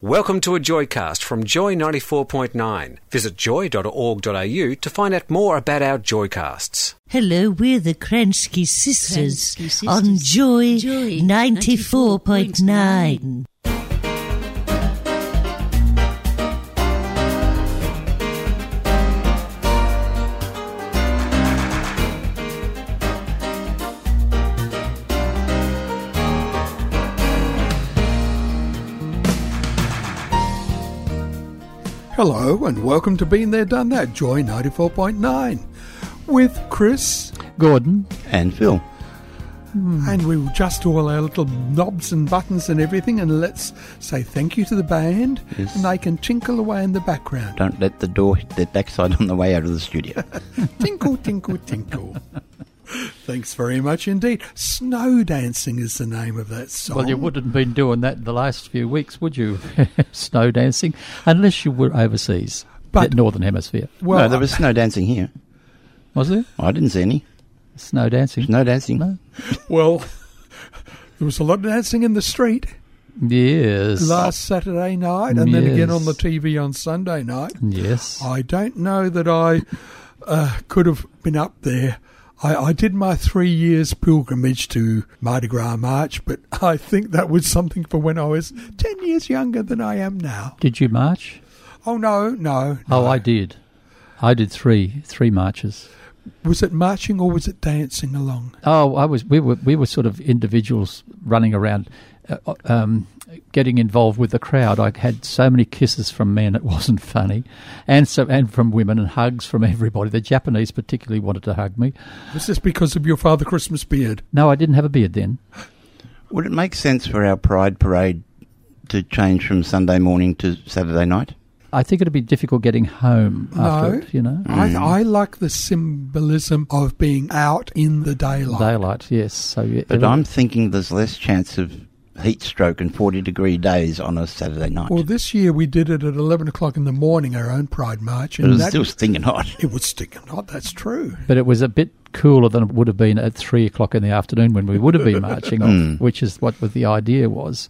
Welcome to a Joycast from Joy 94.9. Visit joy.org.au to find out more about our Joycasts. Hello, we're the Kransky Sisters, on Joy 94.9. Hello and welcome to Being There, Done That, Joy 94.9 with Chris, Gordon and Phil. And we will adjust all our little knobs and buttons and everything, and let's say thank you to the band, yes, and they can tinkle away in the background. Don't let the door hit their backside on the way out of the studio. Tinkle, tinkle, tinkle. Thanks very much indeed. Snow Dancing is the name of that song. Well, you wouldn't have been doing that the last few weeks, would you? Snow dancing, unless you were overseas, but Northern Hemisphere. Well, no, there was snow dancing here. Was there? I didn't see any. Snow dancing. Snow dancing. No. Well, there was a lot of dancing in the street. Yes. Last Saturday night, and then again on the TV on Sunday night. Yes. I don't know that I could have been up there. I did my 3 years pilgrimage to Mardi Gras march, but I think that was something for when I was 10 years younger than I am now. Did you march? Oh, no. Oh, I did. I did three marches. Was it marching or was it dancing along? Oh, I was. We were sort of individuals running around, getting involved with the crowd. I had so many kisses from men, it wasn't funny, and from women, and hugs from everybody. The Japanese particularly wanted to hug me. Was this because of your Father Christmas beard? No, I didn't have a beard then. Would it make sense for our Pride Parade to change from Sunday morning to Saturday night? I think it'd be difficult getting home after it, you know. I like the symbolism of being out in the daylight. Daylight, yes. So, yeah, but I'm thinking there's less chance of heat stroke and 40-degree days on a Saturday night. Well, this year we did it at 11 o'clock in the morning, our own Pride March. And it was still stinking hot. It was stinking hot, that's true. But it was a bit cooler than it would have been at 3 o'clock in the afternoon when we would have been marching on, which is what the idea was.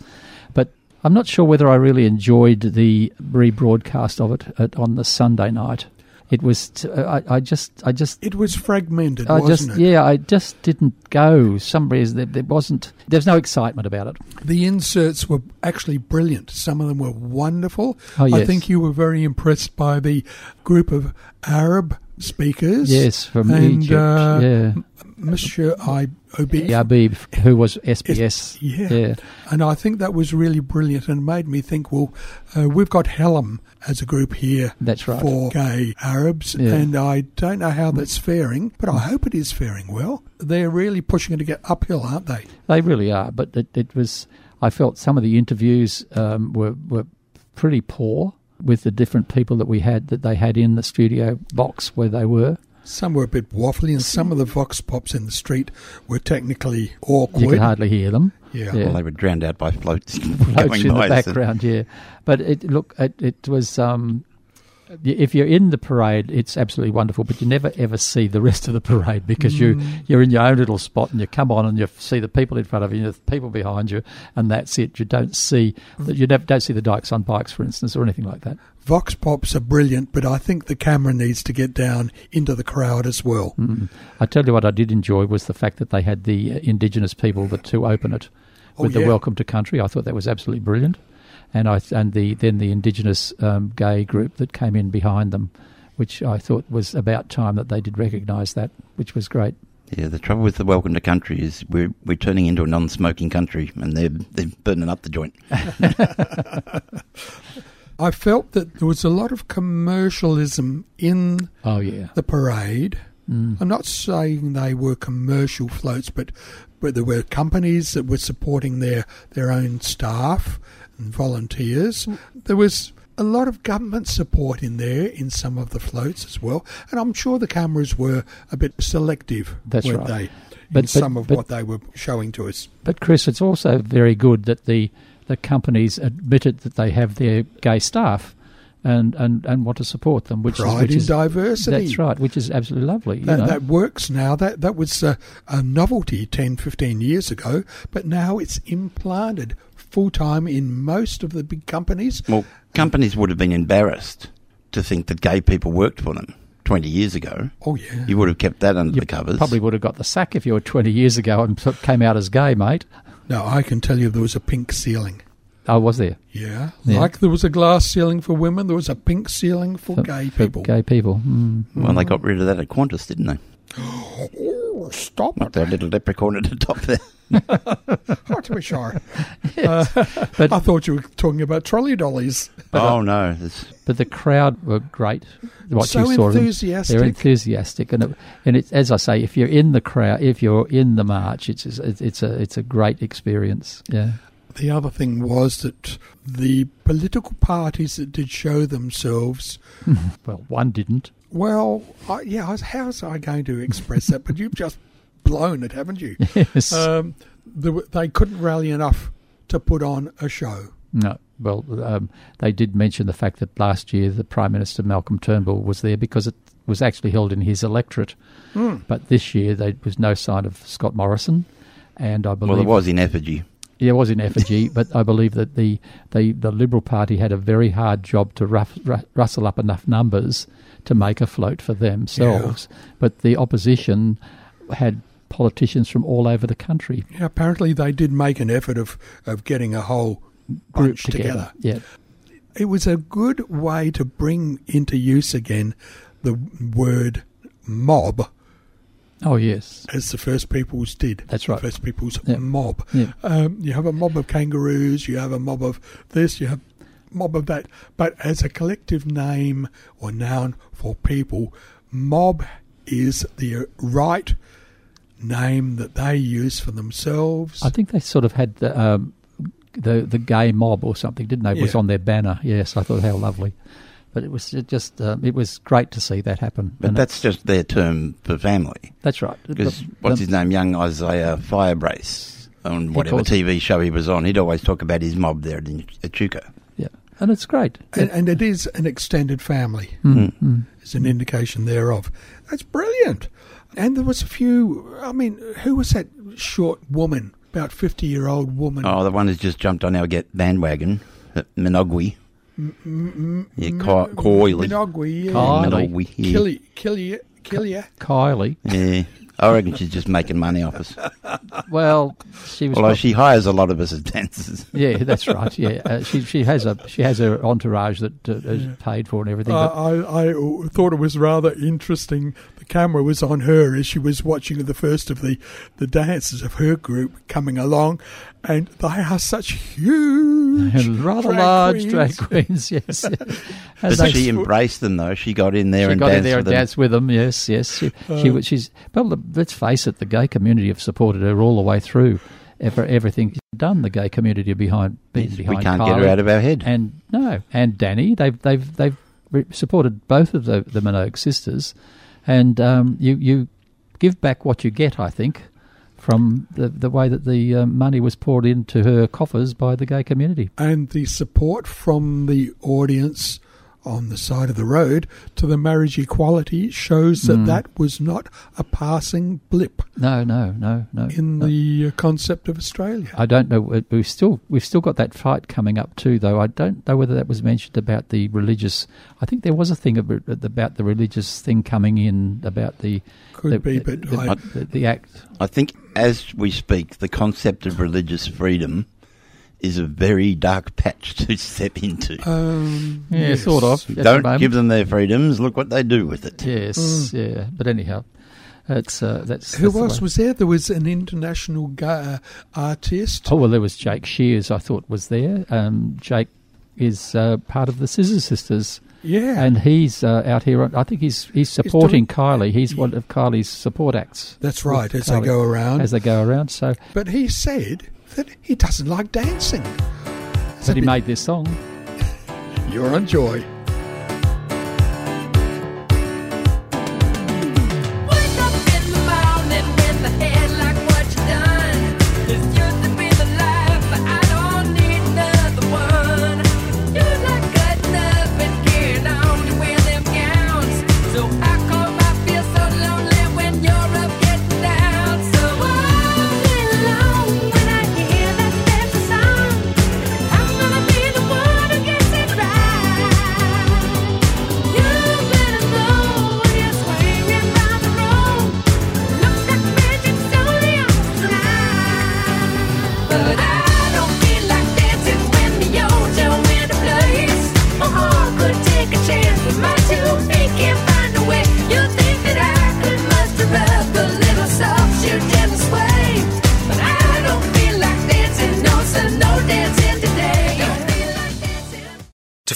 But I'm not sure whether I really enjoyed the rebroadcast of it on the Sunday night. It was. I just. It was fragmented, wasn't it? Yeah, I just didn't go. Some reason there wasn't. There's no excitement about it. The inserts were actually brilliant. Some of them were wonderful. Oh, yes. I think you were very impressed by the group of Arab speakers. Yes, from Egypt. Yeah. Monsieur Habib, who was SBS. Yeah. And I think that was really brilliant and made me think, well, we've got Helm as a group here. That's right. For gay Arabs, and I don't know how that's faring, but I hope it is faring well. They're really pushing it to get uphill, aren't they? They really are, but it was, I felt some of the interviews were pretty poor with the different people that they had in the studio box where they were. Some were a bit waffly, and some of the vox pops in the street were technically awkward. You could hardly hear them. Yeah. Well, they were drowned out by floats in the background. Yeah, but it was. If you're in the parade, it's absolutely wonderful, but you never ever see the rest of the parade because you're in your own little spot, and you come on and you see the people in front of you, and the people behind you, and that's it. You don't see the Dykes on Bikes, for instance, or anything like that. Vox pops are brilliant, but I think the camera needs to get down into the crowd as well. Mm. I tell you what I did enjoy was the fact that they had the Indigenous people to open it with the Welcome to Country. I thought that was absolutely brilliant. And the Indigenous gay group that came in behind them, which I thought was about time that they did recognise that, which was great. Yeah, the trouble with the Welcome to Country is we're turning into a non-smoking country, and they're burning up the joint. I felt that there was a lot of commercialism in the parade. Mm. I'm not saying they were commercial floats, but there were companies that were supporting their own staff and volunteers. There was a lot of government support in there in some of the floats as well. And I'm sure the cameras were a bit selective, weren't they? But what they were showing to us. But, Chris, it's also very good that the companies admitted that they have their gay staff and want to support them. Pride in diversity. That's right, which is absolutely lovely. That works now. That was a novelty 10, 15 years ago, but now it's implanted full-time in most of the big companies. Well, companies would have been embarrassed to think that gay people worked for them 20 years ago. Oh, yeah. You would have kept that under the covers. You probably would have got the sack if you were 20 years ago and came out as gay, mate. No, I can tell you there was a pink ceiling. Oh, was there? Yeah. Like there was a glass ceiling for women, there was a pink ceiling for gay people. Gay people. Mm. Well, they got rid of that at Qantas, didn't they? Oh, stop it. Not that little leprechaun at the top there. Hard to be sure. Yes, but I thought you were talking about trolley dollies. No. But the crowd were great. Enthusiastic. They're enthusiastic. And as I say, if you're in the crowd, if you're in the march, it's a great experience. Yeah. The other thing was that the political parties that did show themselves... Well, one didn't. Well, how was I going to express that? But you've just blown it, haven't you? Yes. They couldn't rally enough to put on a show. No. Well, they did mention the fact that last year the Prime Minister Malcolm Turnbull was there because it was actually held in his electorate. Mm. But this year there was no sign of Scott Morrison. And I believe... Well, it was in effigy. Yeah, it was in effigy, but I believe that the Liberal Party had a very hard job to rustle up enough numbers to make a float for themselves. Yeah. But the opposition had politicians from all over the country. Yeah, apparently they did make an effort of getting a whole bunch together. Yeah. It was a good way to bring into use again the word mob. Oh, yes. As the First Peoples did. That's right. The First Peoples mob. Yep. You have a mob of kangaroos, you have a mob of this, you have a mob of that. But as a collective name or noun for people, mob is the right name that they use for themselves. I think they sort of had the gay mob or something, didn't they? It was on their banner. Yes, I thought, how lovely. But it was just it was great to see that happen. But that's just their term for family. That's right. Because what's his name, young Isaiah Firebrace, on whatever TV show he was on, he'd always talk about his mob there at Chuka. Yeah, and it's great. And it is an extended family. Mm-hmm. It's an indication thereof. That's brilliant. And there was a few, who was that short woman, about 50-year-old woman? Oh, the one who's just jumped on our bandwagon, Minogue. Kylie. Yeah, I reckon she's just making money off us. Well, she hires a lot of us as dancers. Yeah, that's right. Yeah, she has her entourage that is paid for and everything. I thought it was rather interesting. The camera was on her as she was watching the first of the dancers of her group coming along. And they are such huge and rather large drag queens, yes. But she embraced them, though. She got in there and danced with them. Yes, yes. Well, let's face it, the gay community have supported her all the way through. Everything she's done, the gay community behind. We can't Kylie, get her out of our head. And Danny, they've supported both of the Minogue sisters, and you give back what you get, I think, from the way that the money was poured into her coffers by the gay community. And the support from the audience on the side of the road to the marriage equality shows that that was not a passing blip. No. The concept of Australia. I don't know. We've still got that fight coming up too, though. I don't know whether that was mentioned about the religious. I think there was a thing about the religious thing coming in about the. Could be, but the act. I think as we speak, the concept of religious freedom is a very dark patch to step into. Yes. Sort of. Don't give them their freedoms. Look what they do with it. Yes, yeah. But anyhow, that's... Who else was there? There was an international artist. Oh, well, there was Jake Shears, I thought, was there. Jake is part of the Scissor Sisters. Yeah. And he's out here, I think he's supporting Kylie. He's one of Kylie's support acts. That's right, as Kylie, they go around. So. But he said... that he doesn't like dancing. But he made this song. You're on Joy.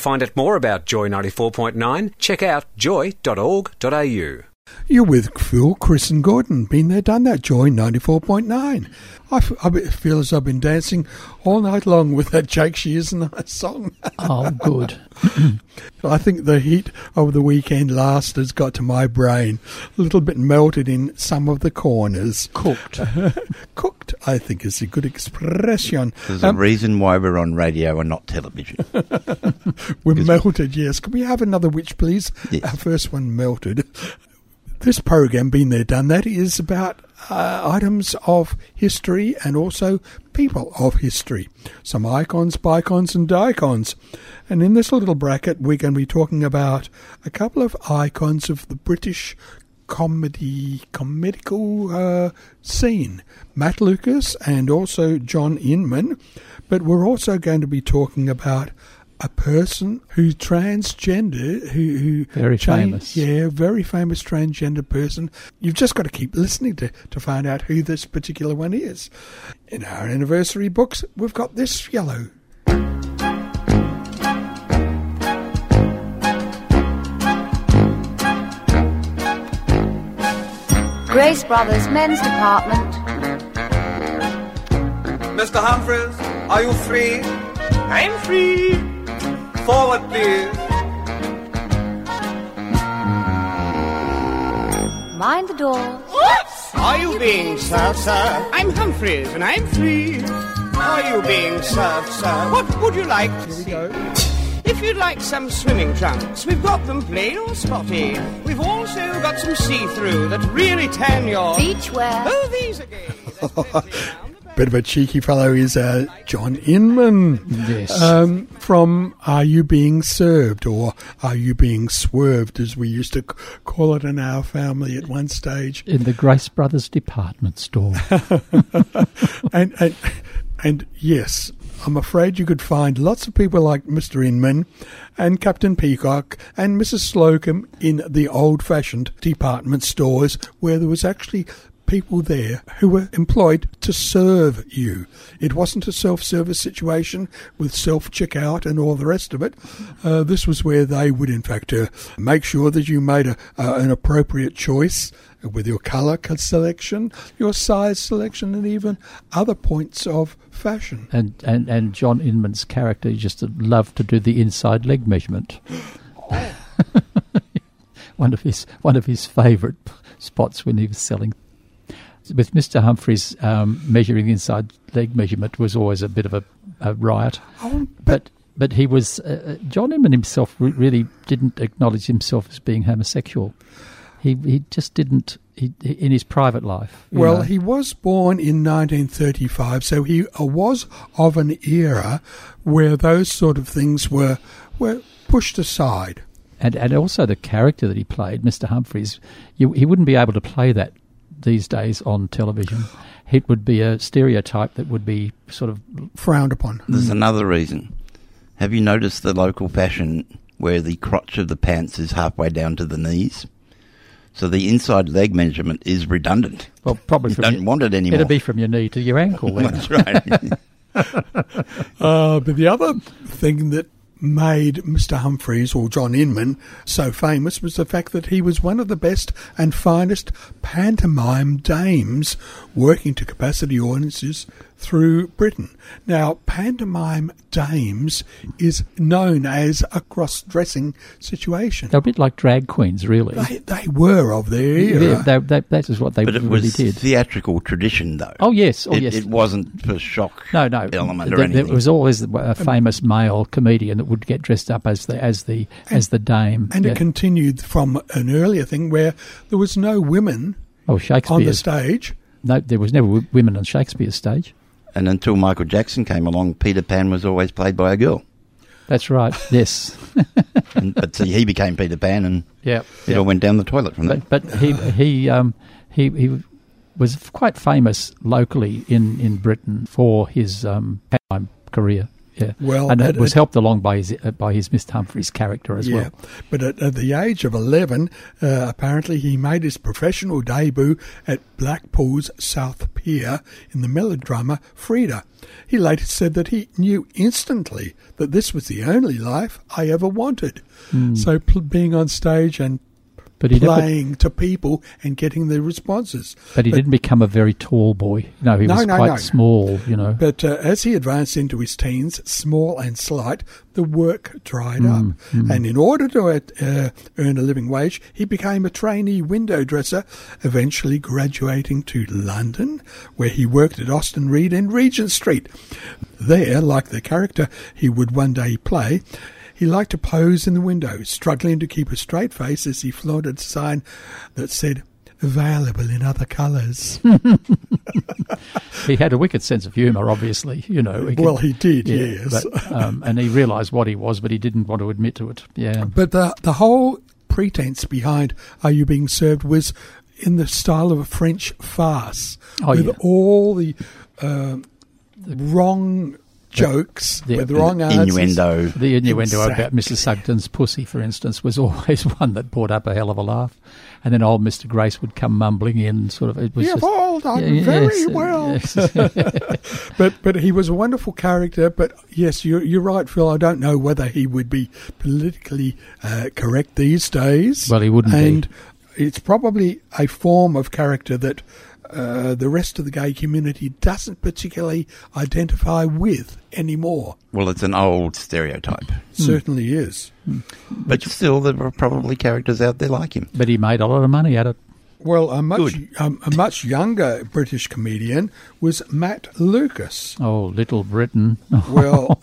Find out more about Joy 94.9, check out joy.org.au. You're with Phil, Chris and Gordon. Been there, done that, Joy 94.9. I feel as I've been dancing all night long with that Jake Shears and that song. Oh, good. I think the heat of the weekend last has got to my brain. A little bit melted in some of the corners. Cooked. Cooked, I think, is a good expression. There's a reason why we're on radio and not television. We're melted, yes. Can we have another witch, please? Yes. Our first one melted. This program, Been There, Done That, is about items of history and also people of history. Some icons, bicons and dicons. And in this little bracket, we're going to be talking about a couple of icons of the British comedical scene. Matt Lucas and also John Inman. But we're also going to be talking about a person who transgender, who very famous. Yeah, very famous transgender person. You've just got to keep listening to find out who this particular one is. In our anniversary books, we've got this fellow. Grace Brothers, Men's Department. Mr. Humphreys, are you free? I'm free. Forward, please. Mind the door. Whoops! Are you being served, sir? I'm Humphreys and I'm free. Are you being served, sir? What would you like to see? Here we go. If you'd like some swimming trunks, we've got them plain or spotty. We've also got some see-through that really tan your... beachwear. Oh, these again. Bit of a cheeky fellow is John Inman. Yes. From Are You Being Served, or Are You Being Swerved, as we used to call it in our family at one stage. In the Grace Brothers department store. and yes, I'm afraid you could find lots of people like Mr. Inman and Captain Peacock and Mrs. Slocum in the old-fashioned department stores where there was actually people there who were employed to serve you. It wasn't a self-service situation with self-checkout and all the rest of it. This was where they would, in fact, make sure that you made an appropriate choice with your colour selection, your size selection, and even other points of fashion. And John Inman's character just loved to do the inside leg measurement. One of his favourite spots when he was selling. With Mr. Humphreys, measuring inside leg measurement was always a bit of a riot. Oh, but he was John Inman himself really didn't acknowledge himself as being homosexual. He just didn't in his private life. Well, he was born in 1935, so he was of an era where those sort of things were pushed aside. And also the character that he played, Mr. Humphreys, he wouldn't be able to play that these days on television. It would be a stereotype that would be sort of frowned upon. There's another reason. Have you noticed the local fashion where the crotch of the pants is halfway down to the knees? So the inside leg measurement is redundant. Well, probably you don't want it anymore. It'll be from your knee to your ankle. That's right. But the other thing that made Mr. Humphreys or John Inman so famous was the fact that he was one of the best and finest pantomime dames working to capacity audiences through Britain. Now, pantomime dames is known as a cross-dressing situation. They're a bit like drag queens, really. They were of their era. Yeah, that is what they really did. But it was theatrical tradition, though. Oh, yes. Oh, yes. It wasn't for shock element or anything. There was always a famous male comedian that would get dressed up as the dame. And it continued from an earlier thing where there was no women on the stage. No, there was never women on Shakespeare's stage. And until Michael Jackson came along, Peter Pan was always played by a girl. That's right, yes. But see, he became Peter Pan and it all went down the toilet from that. But he was quite famous locally in Britain for his pantomime career. Yeah. Well, and it was helped along by his Mr. Humphreys character as well. But at the age of 11, apparently he made his professional debut at Blackpool's South Pier in the melodrama Frieda. He later said that he knew instantly that this was the only life I ever wanted. Mm. So being on stage and playing to people and getting their responses. But he didn't become a very tall boy. No, he was quite small, you know. But as he advanced into his teens, small and slight, the work dried up. Mm. And in order to earn a living wage, he became a trainee window dresser, eventually graduating to London, where he worked at Austin Reed in Regent Street. There, like the character he would one day play, he liked to pose in the window, struggling to keep a straight face as he flaunted a sign that said, "Available in other colours." He had a wicked sense of humour, obviously, you know. He did, yes. But, and he realised what he was, but he didn't want to admit to it, yeah. But the whole pretense behind Are You Being Served was in the style of a French farce, all the wrong jokes with the wrong answers. Innuendo. The innuendo about Mrs. Sugden's pussy, for instance, was always one that brought up a hell of a laugh. And then old Mr. Grace would come mumbling in, sort of. It was you've all done very well. Yes. but he was a wonderful character. But yes, you're right, Phil. I don't know whether he would be politically correct these days. Well, he wouldn't be. And it's probably a form of character that the rest of the gay community doesn't particularly identify with anymore. Well, it's an old stereotype. Certainly is. But still, there are probably characters out there like him. But he made a lot of money at it. Well, a much younger British comedian was Matt Lucas. Oh, Little Britain. Well,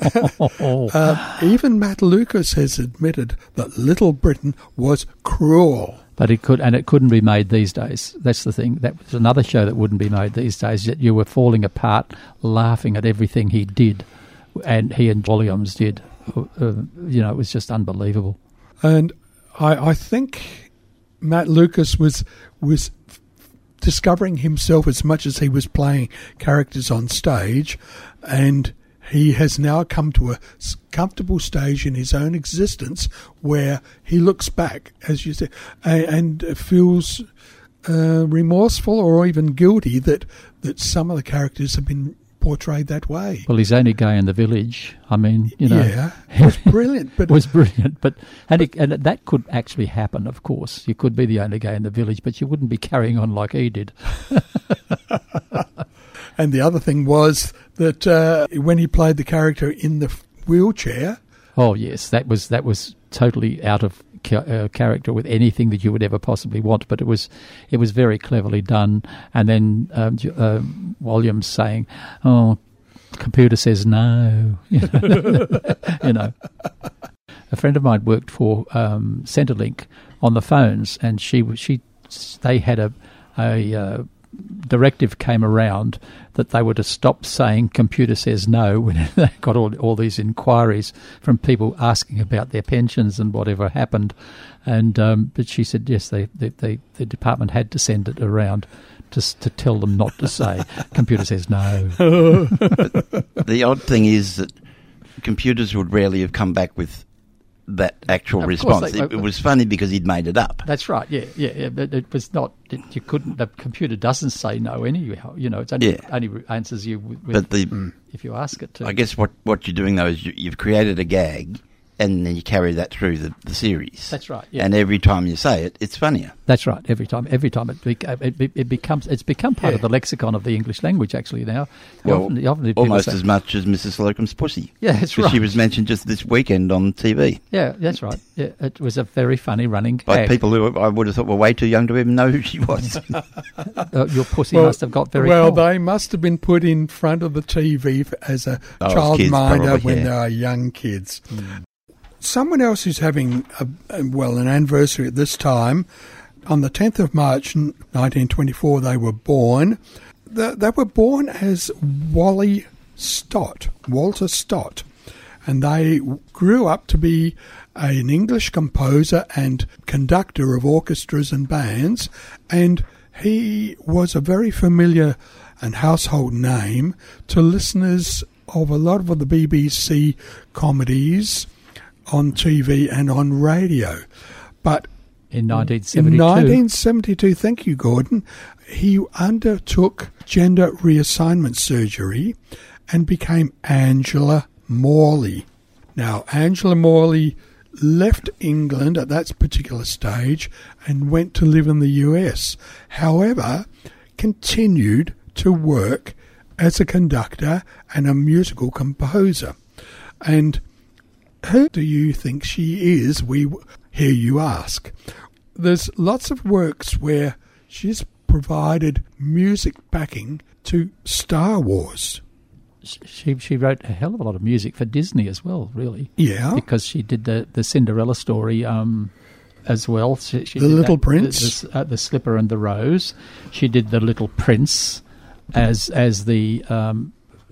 even Matt Lucas has admitted that Little Britain was cruel. But it couldn't be made these days. That's the thing. That was another show that wouldn't be made these days. That you were falling apart, laughing at everything he did, and he and Williams did. You know, it was just unbelievable. And I think Matt Lucas was discovering himself as much as he was playing characters on stage, and he has now come to a comfortable stage in his own existence where he looks back, as you say, and feels remorseful or even guilty that some of the characters have been portrayed that way. Well, he's only gay in the village. I mean, you know. Yeah, it was brilliant. But and that could actually happen, of course. You could be the only gay in the village, but you wouldn't be carrying on like he did. And the other thing was that when he played the character in the wheelchair... Oh, yes, that was totally out of character with anything that you would ever possibly want, but it was very cleverly done. And then Williams saying, "Oh, computer says no," you know. You know. A friend of mine worked for Centrelink on the phones, and they had a directive came around that they were to stop saying "computer says no" when they got all these inquiries from people asking about their pensions and whatever happened. And but she said yes, they the department had to send it around to tell them not to say "computer says no." But the odd thing is that computers would rarely have come back with that actual response. It was funny because he'd made it up. That's right, yeah. But it was not... you couldn't... The computer doesn't say no anyhow. You know, it only answers you if you ask it to. I guess what you're doing, though, is you've created a gag and then you carry that through the series. That's right. Yeah. And every time you say it, it's funnier. That's right. Every time it's become part of the lexicon of the English language. Actually, now, well, often almost as much as Mrs. Slocum's pussy. Yeah, that's right. She was mentioned just this weekend on TV. Yeah, that's right. Yeah, it was a very funny running by act. People who I would have thought were way too young to even know who she was. Your pussy must have got very cold. They must have been put in front of the TV as a childminder when they are young kids. Mm. Someone else who's having, an anniversary at this time, on the 10th of March 1924, they were born. They were born as Walter Stott, and they grew up to be an English composer and conductor of orchestras and bands, and he was a very familiar and household name to listeners of a lot of the BBC comedies on TV and on radio. But in 1972... thank you, Gordon, he undertook gender reassignment surgery and became Angela Morley. Now, Angela Morley left England at that particular stage and went to live in the US. However, continued to work as a conductor and a musical composer. And who do you think she is, we hear you ask? There's lots of works where she's provided music backing to Star Wars. She wrote a hell of a lot of music for Disney as well, really. Yeah. Because she did the Cinderella story as well. She did Little Prince. The Slipper and the Rose. She did The Little Prince as the...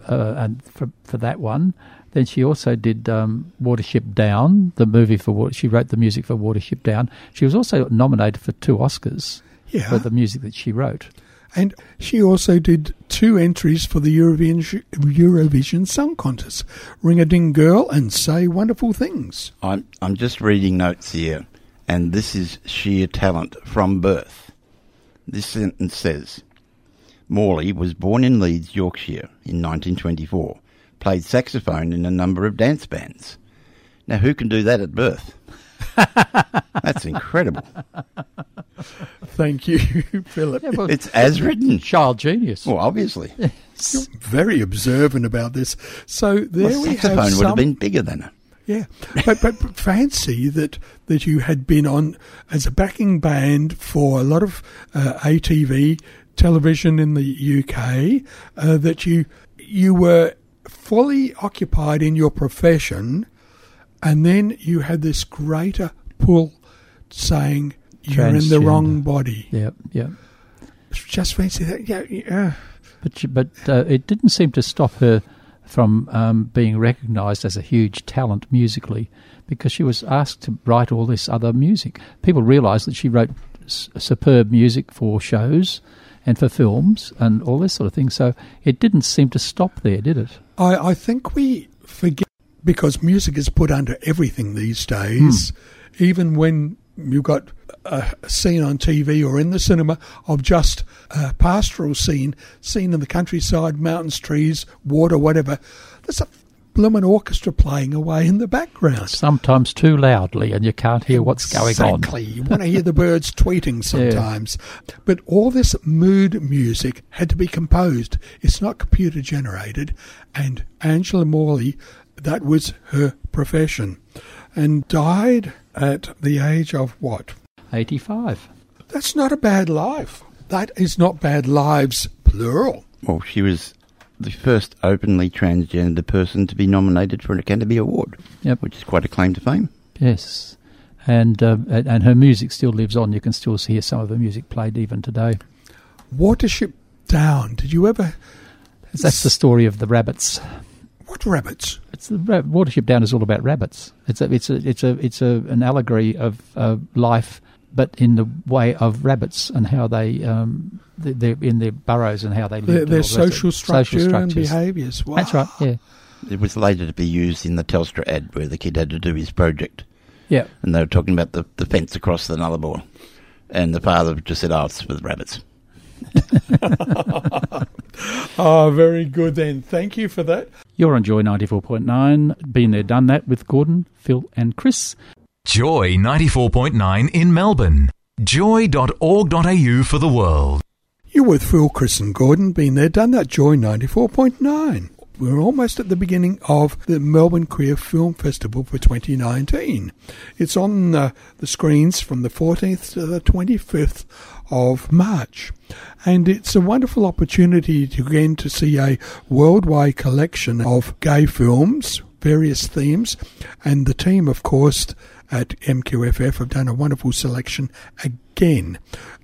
and for that one. Then she also did Watership Down, the movie she wrote the music for Watership Down. She was also nominated for 2 Oscars for the music that she wrote. And she also did 2 entries for the Eurovision Song Contest, Ring a Ding Girl and Say Wonderful Things. I'm just reading notes here, and this is sheer talent from birth. This sentence says, Morley was born in Leeds, Yorkshire in 1924, played saxophone in a number of dance bands. Now, who can do that at birth? That's incredible. Thank you, Philip. Yeah, well, it's as written. Child genius. Well, obviously. Yes. You're very observant about this. So there we have saxophone would have been bigger than her. Yeah, but fancy that you had been on as a backing band for a lot of ATV television in the UK, that you were fully occupied in your profession, and then you had this greater pull saying you're in the wrong body. Yeah. Just fancy that. Yeah. But it didn't seem to stop her from being recognised as a huge talent musically, because she was asked to write all this other music. People realised that she wrote superb music for shows and for films and all this sort of thing. So it didn't seem to stop there, did it? I think we forget, because music is put under everything these days, even when you've got a scene on TV or in the cinema of just a pastoral scene in the countryside, mountains, trees, water, whatever. There's a bloomin' orchestra playing away in the background. Sometimes too loudly, and you can't hear what's going on. Exactly. You want to hear the birds tweeting sometimes. Yeah. But all this mood music had to be composed. It's not computer generated. And Angela Morley, that was her profession. And died at the age of what? 85. That's not a bad life. That is not bad lives, plural. Well, she was the first openly transgender person to be nominated for an Academy Award, which is quite a claim to fame. Yes, and her music still lives on. You can still hear some of her music played even today. Watership Down, did you ever... That's the story of the rabbits. What rabbits? Watership Down is all about rabbits. It's an allegory of life, but in the way of rabbits and how they... they're in their burrows and how they live. Their social structure and behaviours. Wow. That's right, yeah. It was later to be used in the Telstra ad where the kid had to do his project. Yeah. And they were talking about the fence across the Nullarbor. And the father just said, it's for the rabbits. Very good then. Thank you for that. You're on Joy 94.9, Been There, Done That with Gordon, Phil and Chris. Joy 94.9 in Melbourne. Joy.org.au for the world. You're with Phil, Chris and Gordon, Been There, Done That, Joy 94.9. We're almost at the beginning of the Melbourne Queer Film Festival for 2019. It's on the screens from the 14th to the 25th of March. And it's a wonderful opportunity to again to see a worldwide collection of gay films, various themes, and the team, of course, at MQFF have done a wonderful selection again.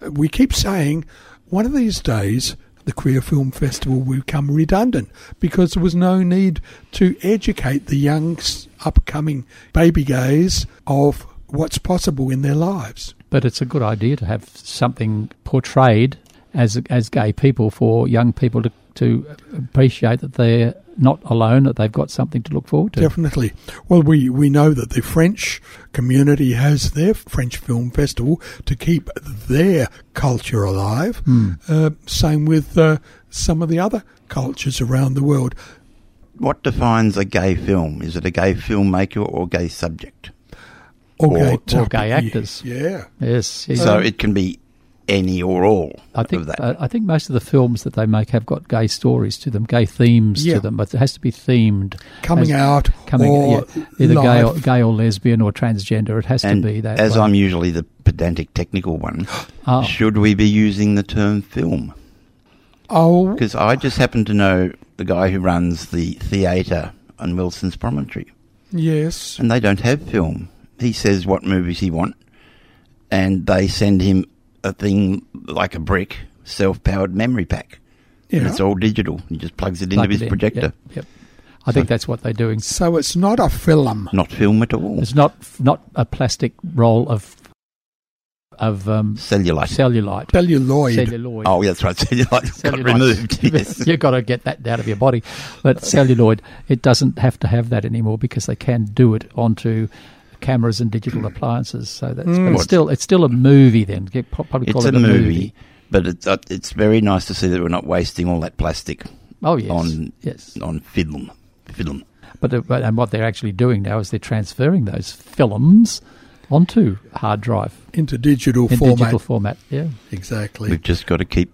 We keep saying one of these days the Queer Film Festival will become redundant because there was no need to educate the young upcoming baby gays of what's possible in their lives. But it's a good idea to have something portrayed as gay people for young people to appreciate that they're not alone, that they've got something to look forward to. Definitely. Well, we know that the French community has their French Film Festival to keep their culture alive. Same with some of the other cultures around the world. What defines a gay film? Is it a gay filmmaker or gay subject? Or gay actors. Yeah. Yes. Yeah. So it can be any or all, I think, of that. I think most of the films that they make have got gay stories to them, gay themes to them, but it has to be themed. Coming out, or either gay or lesbian or transgender. It has to be that way. As I'm usually the pedantic technical one, should we be using the term film? Because I just happen to know the guy who runs the theatre on Wilson's Promontory. Yes. And they don't have film. He says what movies he wants, and they send him a thing like a brick self-powered memory pack. Yeah. And it's all digital. He just plugs it into his projector. Yep. I think that's what they're doing. So it's not a film. Not film at all. It's not a plastic roll of celluloid. Oh, yeah, that's right. Celluloid got removed. Yes. You've got to get that out of your body. But celluloid, it doesn't have to have that anymore because they can do it onto cameras and digital appliances, so that's but it's still a movie. Then you probably call it a movie, but it's very nice to see that we're not wasting all that plastic. On film. But what they're actually doing now is they're transferring those films onto hard drive into digital format. Yeah, exactly. We've just got to keep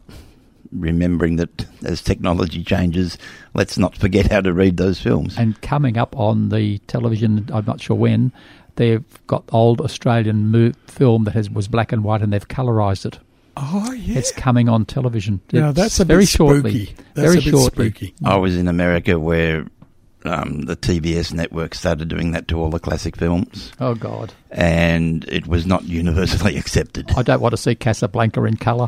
remembering that as technology changes, let's not forget how to read those films. And coming up on the television, I'm not sure when, they've got old Australian film that was black and white and they've colourised it. Oh, yeah. It's coming on television. Now, that's a bit spooky. I was in America where the TBS network started doing that to all the classic films. Oh, God. And it was not universally accepted. I don't want to see Casablanca in colour.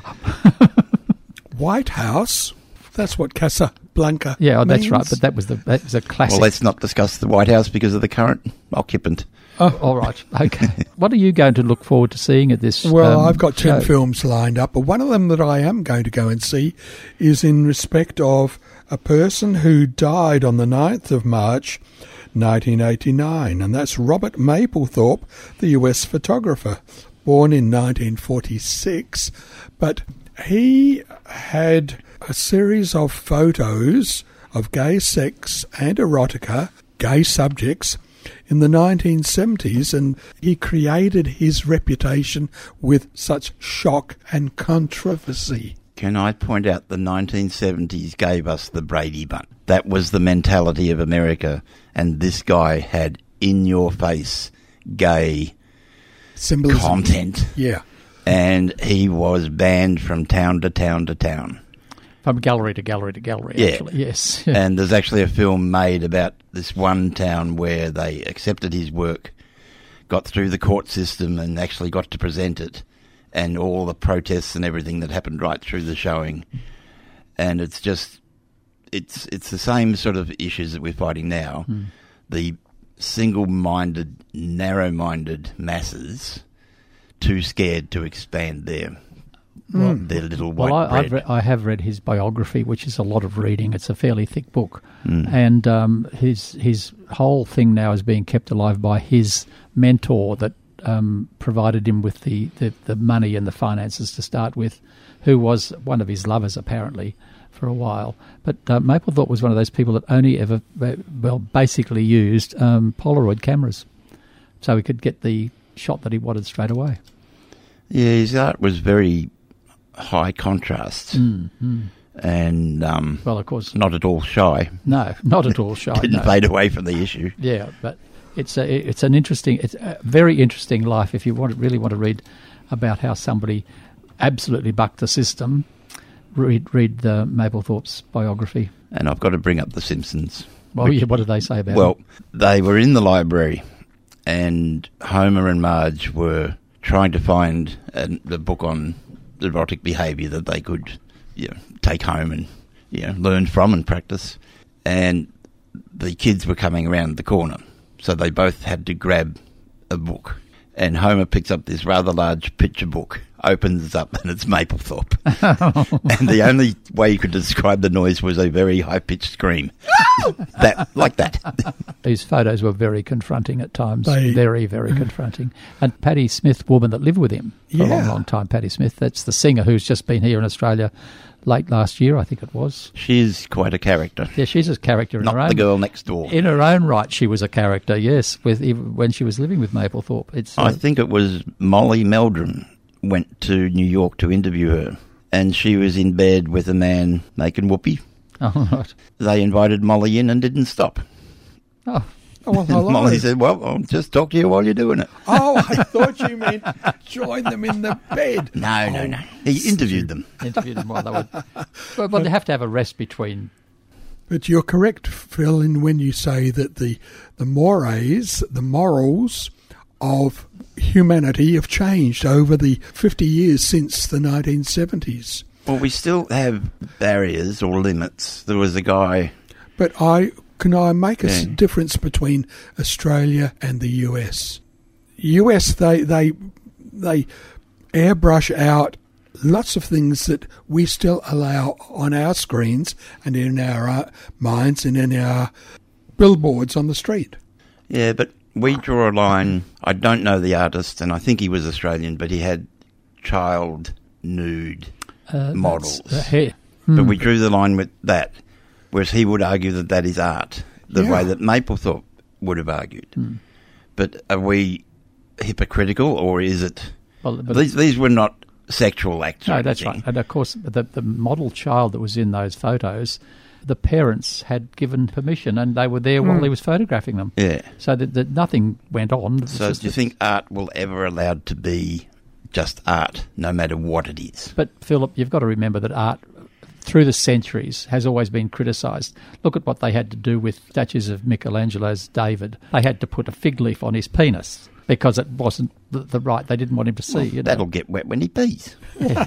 White House? That's what Casablanca means. That's right, but that was a classic. Well, let's not discuss the White House because of the current occupant. Oh, all right. Okay. What are you going to look forward to seeing at this? Well, I've got 10 films lined up, but one of them that I am going to go and see is in respect of a person who died on the 9th of March, 1989, and that's Robert Mapplethorpe, the US photographer, born in 1946, but he had a series of photos of gay sex and erotica, gay subjects, in the 1970s, and he created his reputation with such shock and controversy. Can I point out the 1970s gave us the Brady Bunch? That was the mentality of America, and this guy had in-your-face gay symbolism. Content. Yeah. And he was banned from town to town to town. From gallery to gallery to gallery, actually. Yes. And there's actually a film made about this one town where they accepted his work, got through the court system and actually got to present it, and all the protests and everything that happened right through the showing. And it's just, it's the same sort of issues that we're fighting now. Mm. The single-minded, narrow-minded masses too scared to expand their little white bread. I have read his biography, which is a lot of reading. It's a fairly thick book. Mm. And his whole thing now is being kept alive by his mentor that provided him with the money and the finances to start with, who was one of his lovers, apparently. for a while. But Mapplethorpe was one of those people that only ever, well, basically used Polaroid cameras, so he could get the shot that he wanted straight away. Yeah, his art was very high contrast and, well, of course, not at all shy. No, not at all shy. Didn't fade away from the issue. Yeah, but it's an interesting, it's a very interesting life if you really want to read about how somebody absolutely bucked the system. Read the Mapplethorpe's biography. And I've got to bring up The Simpsons. Well, yeah, what did they say about it? Well, they were in the library and Homer and Marge were trying to find the book on erotic behaviour that they could take home and learn from and practice. And the kids were coming around the corner, so they both had to grab a book. And Homer picks up this rather large picture book, opens it up, and it's Mapplethorpe. Oh. And the only way you could describe the noise was a very high-pitched scream. Like that. These photos were very confronting at times, very, very confronting. And Patti Smith, woman that lived with him for a long, long time, Patti Smith, that's the singer who's just been here in Australia late last year, I think it was. She's quite a character. Yeah, she's a character in her own. Not the girl next door. In her own right, she was a character, yes, even when she was living with Mapplethorpe. I think it was Molly Meldrum went to New York to interview her, and she was in bed with a man making whoopee. Oh, right. They invited Molly in and didn't stop. Oh, well, Molly said, well, I'll just talk to you while you're doing it. Oh, I thought you meant join them in the bed. No. He interviewed them. While they were... But they have to have a rest between. But you're correct, Phil, in when you say that the morals of humanity have changed over the 50 years since the 1970s. Well, we still have barriers or limits. There was a guy... But Can I make a difference between Australia and the US? US, they airbrush out lots of things that we still allow on our screens and in our minds and in our billboards on the street. Yeah, but we draw a line. I don't know the artist, and I think he was Australian, but he had child nude models. But we drew the line with that. Whereas he would argue that that is art, the way that Mapplethorpe would have argued. Mm. But are we hypocritical, or is it... Well, these were not sexual acts. No, that's right. And, of course, the model child that was in those photos, the parents had given permission, and they were there while he was photographing them. Yeah. So that nothing went on. So do you think art will ever allowed to be just art, no matter what it is? But, Philip, you've got to remember that art... through the centuries, has always been criticised. Look at what they had to do with statues of Michelangelo's David. They had to put a fig leaf on his penis because it wasn't the right, they didn't want him to see. Well, that'll get wet when he pees. Yeah.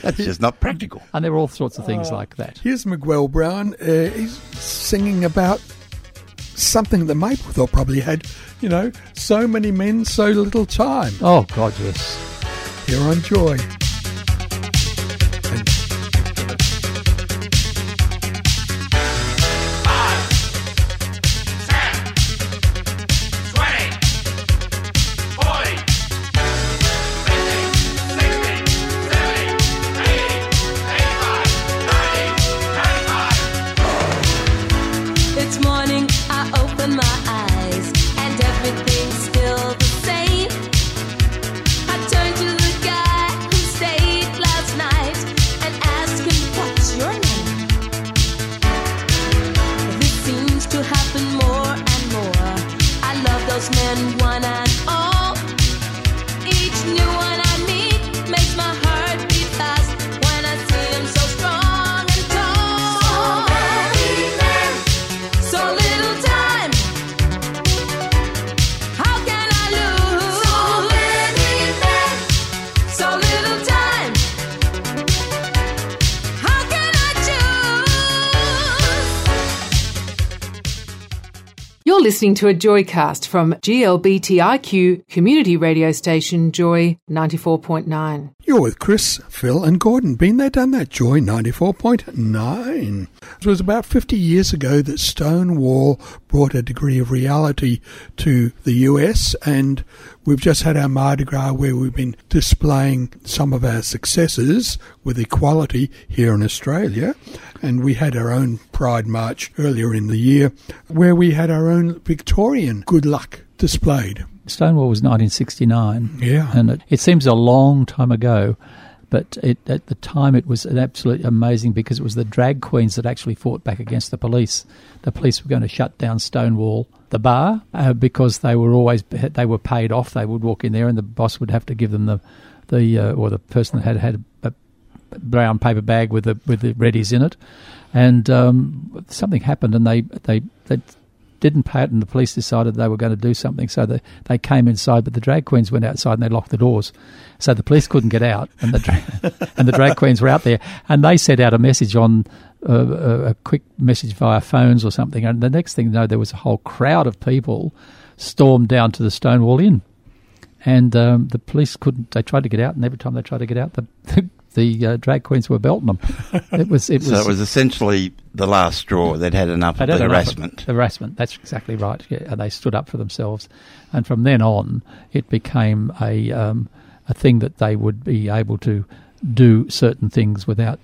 That's just not practical. And there were all sorts of things like that. Here's Miguel Brown. He's singing about something that Mapplethorpe probably had, so many men, so little time. Oh, God, yes. Here on Joy. Listening to a Joycast from GLBTIQ community radio station Joy 94.9. You're with Chris, Phil and Gordon. Been There, Done That, Joy 94.9. It was about 50 years ago that Stonewall brought a degree of reality to the US, and we've just had our Mardi Gras where we've been displaying some of our successes with equality here in Australia, and we had our own Pride March earlier in the year where we had our own Victorian good luck displayed. Stonewall was 1969, yeah, and it seems a long time ago, but at the time it was an absolutely amazing, because it was the drag queens that actually fought back against the police. The police were going to shut down Stonewall, the bar, because they were paid off. They would walk in there, and the boss would have to give them or the person that had a brown paper bag with the reddies in it, and something happened, and they didn't pay it, and the police decided they were going to do something, so they came inside, but the drag queens went outside and they locked the doors, so the police couldn't get out, and the drag queens were out there, and they sent out a message on a quick message via phones or something, and the next thing you know, there was a whole crowd of people stormed down to the Stonewall Inn, and the police couldn't. They tried to get out, and every time they tried to get out, the drag queens were belting them. It was. So it was essentially the last straw. They'd had enough of the harassment. That's exactly right. Yeah, and they stood up for themselves. And from then on, it became a thing that they would be able to do certain things without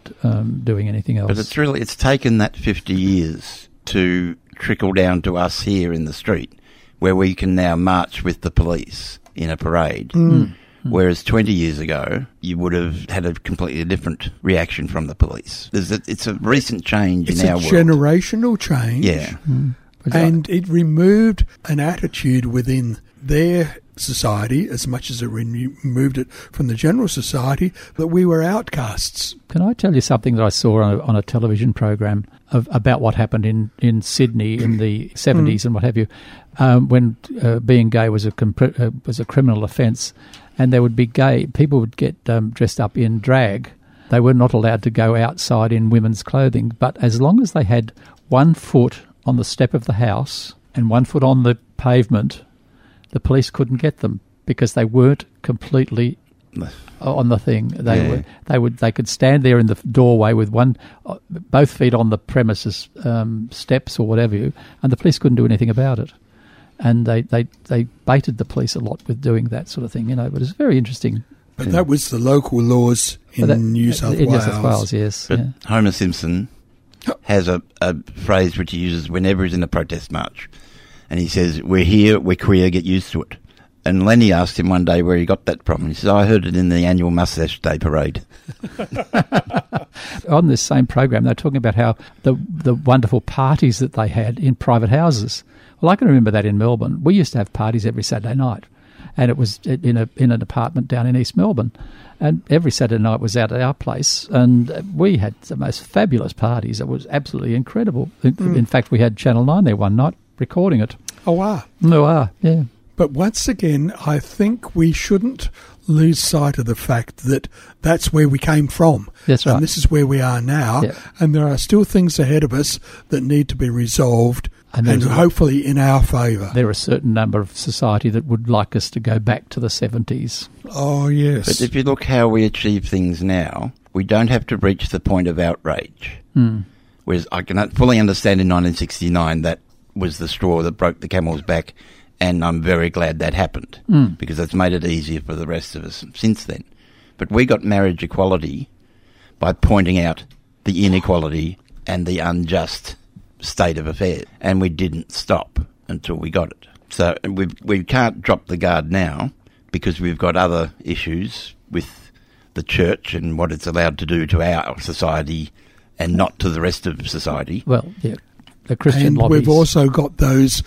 doing anything else. But it's taken that 50 years to trickle down to us here in the street, where we can now march with the police in a parade. Mm. Whereas 20 years ago, you would have had a completely different reaction from the police. It's a recent change in our world. It's a generational change. Yeah. Mm. And it removed an attitude within their society as much as it removed it from the general society, that we were outcasts. Can I tell you something that I saw on a television program about what happened in Sydney in the 70s and what have you, when being gay was a criminal offence, and there would be gay people would get dressed up in drag. They were not allowed to go outside in women's clothing, but as long as they had one foot on the step of the house and one foot on the pavement, the police couldn't get them because they weren't completely on the thing. They could stand there in the doorway with both feet on the premises steps or whatever, and the police couldn't do anything about it. And they baited the police a lot with doing that sort of thing, you know. But it's very interesting. But that was the local laws in New South Wales. In New South Wales, yes. But yeah. Homer Simpson has a phrase which he uses whenever he's in a protest march. And he says, "We're here, we're queer, get used to it." And Lenny asked him one day where he got that from. He says, "I heard it in the annual Mustache Day parade." On this same program, they're talking about how the wonderful parties that they had in private houses. Well, I can remember that in Melbourne. We used to have parties every Saturday night, and it was in an apartment down in East Melbourne. And every Saturday night was out at our place, and we had the most fabulous parties. It was absolutely incredible. In fact, we had Channel 9 there one night, recording it. Oh, wow. No, yeah. But once again, I think we shouldn't lose sight of the fact that that's where we came from. That's right. And this is where we are now. Yeah. And there are still things ahead of us that need to be resolved and hopefully in our favour. There are a certain number of society that would like us to go back to the 70s. Oh, yes. But if you look how we achieve things now, we don't have to reach the point of outrage. Mm. Whereas I can fully understand in 1969 that was the straw that broke the camel's back, and I'm very glad that happened because that's made it easier for the rest of us since then. But we got marriage equality by pointing out the inequality and the unjust state of affairs, and we didn't stop until we got it. So we can't drop the guard now because we've got other issues with the church and what it's allowed to do to our society and not to the rest of society. Well, yeah. The Christian and lobbies. We've also got those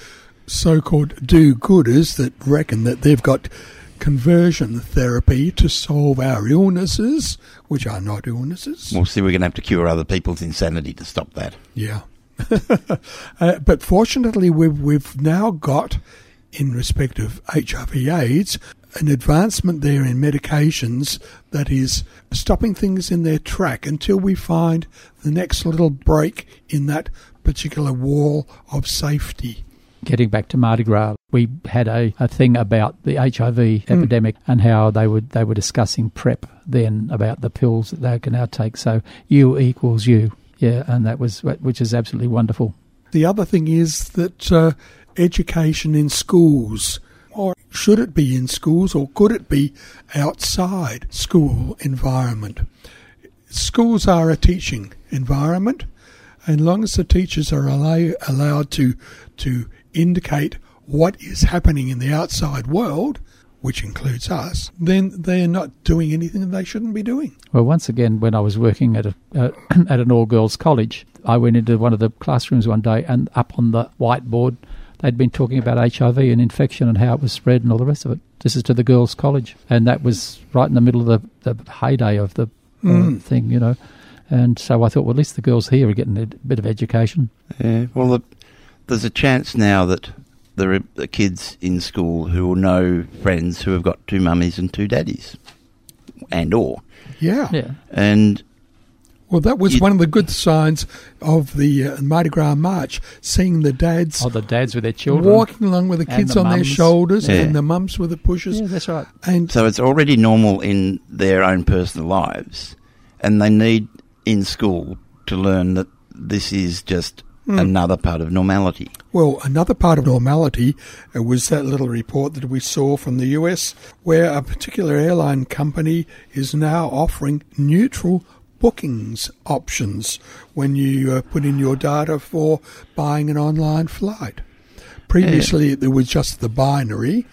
so-called do-gooders that reckon that they've got conversion therapy to solve our illnesses, which are not illnesses. We'll see, we're going to have to cure other people's insanity to stop that. Yeah. But fortunately, we've now got, in respect of HIV/AIDS, an advancement there in medications that is stopping things in their track until we find the next little break in that particular wall of safety. Getting back to Mardi Gras, we had a thing about the HIV epidemic and how they were discussing PrEP then about the pills that they can now take. So U equals U, yeah, and that was, which is absolutely wonderful. The other thing is that education in schools, or should it be in schools, or could it be outside school environment? Schools are a teaching environment, and long as the teachers are allowed to indicate what is happening in the outside world, which includes us, then they're not doing anything that they shouldn't be doing. Well, once again, when I was working at an all-girls college, I went into one of the classrooms one day, and up on the whiteboard, they'd been talking about HIV and infection and how it was spread and all the rest of it. This is to the girls' college, and that was right in the middle of the heyday of the thing, you know. And so I thought, well, at least the girls here are getting a bit of education. Yeah, well, there's a chance now that there are kids in school who will know friends who have got two mummies and two daddies, and or. Yeah. Yeah. And... well, that was one of the good signs of the Mardi Gras march, seeing the dads... oh, the dads with their children. Walking along with the kids on their shoulders and the mums with the pushers. Yeah, that's right. And so it's already normal in their own personal lives, and they need in school to learn that this is just another part of normality. Well, another part of normality was that little report that we saw from the US where a particular airline company is now offering neutral bookings options when you put in your data for buying an online flight. Previously, there was just the binary.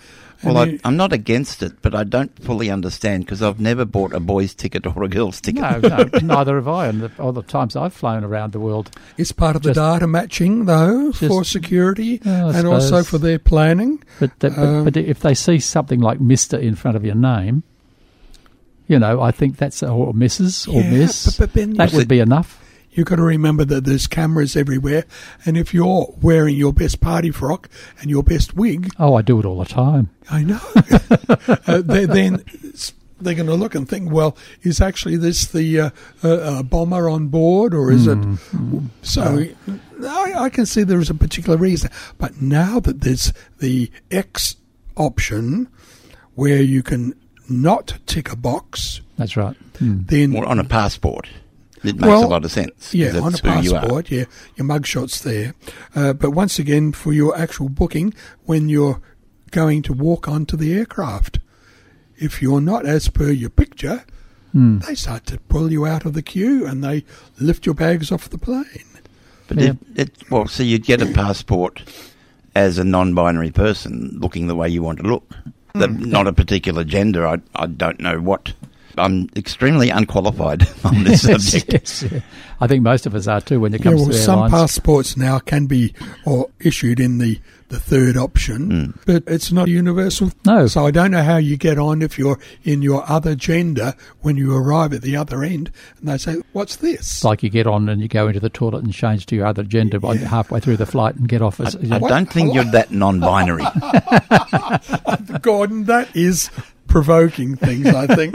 Well, I'm not against it, but I don't fully understand because I've never bought a boy's ticket or a girl's ticket. No, neither have I. And all the times I've flown around the world, it's part of the data matching, though, for security and also for their planning. But if they see something like Mr. in front of your name, you know, I think that's, or Mrs. or Miss, but that would be enough. You've got to remember that there's cameras everywhere, and if you're wearing your best party frock and your best wig... oh, I do it all the time. I know. Then they're going to look and think, well, is actually this the bomber on board, or is it... So I can see there is a particular reason. But now that there's the X option where you can... not tick a box. That's right. Then or on a passport. It makes a lot of sense. Yeah, on a passport, your mugshot's there. But once again, for your actual booking, when you're going to walk onto the aircraft, if you're not as per your picture, they start to pull you out of the queue and they lift your bags off the plane. But so you'd get a passport as a non-binary person looking the way you want to look. Not a particular gender, I don't know what. I'm extremely unqualified on this subject. Yes. I think most of us are too when it comes to airlines. Some passports now can be issued in the third option, but it's not universal. No. So I don't know how you get on if you're in your other gender when you arrive at the other end and they say, what's this? Like you get on and you go into the toilet and change to your other gender halfway through the flight and get off. I don't think you're that non-binary. Gordon, that is... provoking things, I think.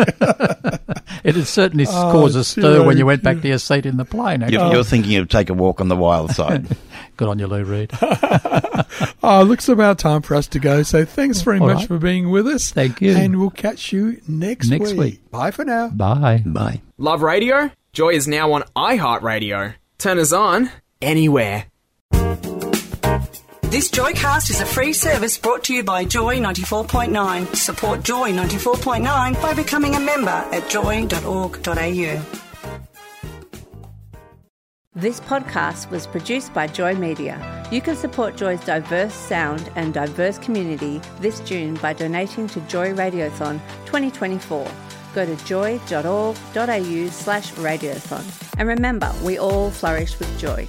It certainly caused a stir when you went back to your seat in the plane. You're thinking of take a walk on the wild side. Good on you, Lou Reed. Looks about time for us to go. So thanks very much for being with us. Thank you. And we'll catch you next week. Bye for now. Bye. Bye. Love radio? Joy is now on iHeartRadio. Turn us on anywhere. This Joycast is a free service brought to you by Joy 94.9. Support Joy 94.9 by becoming a member at joy.org.au. This podcast was produced by Joy Media. You can support Joy's diverse sound and diverse community this June by donating to Joy Radiothon 2024. Go to joy.org.au/radiothon. And remember, we all flourish with Joy.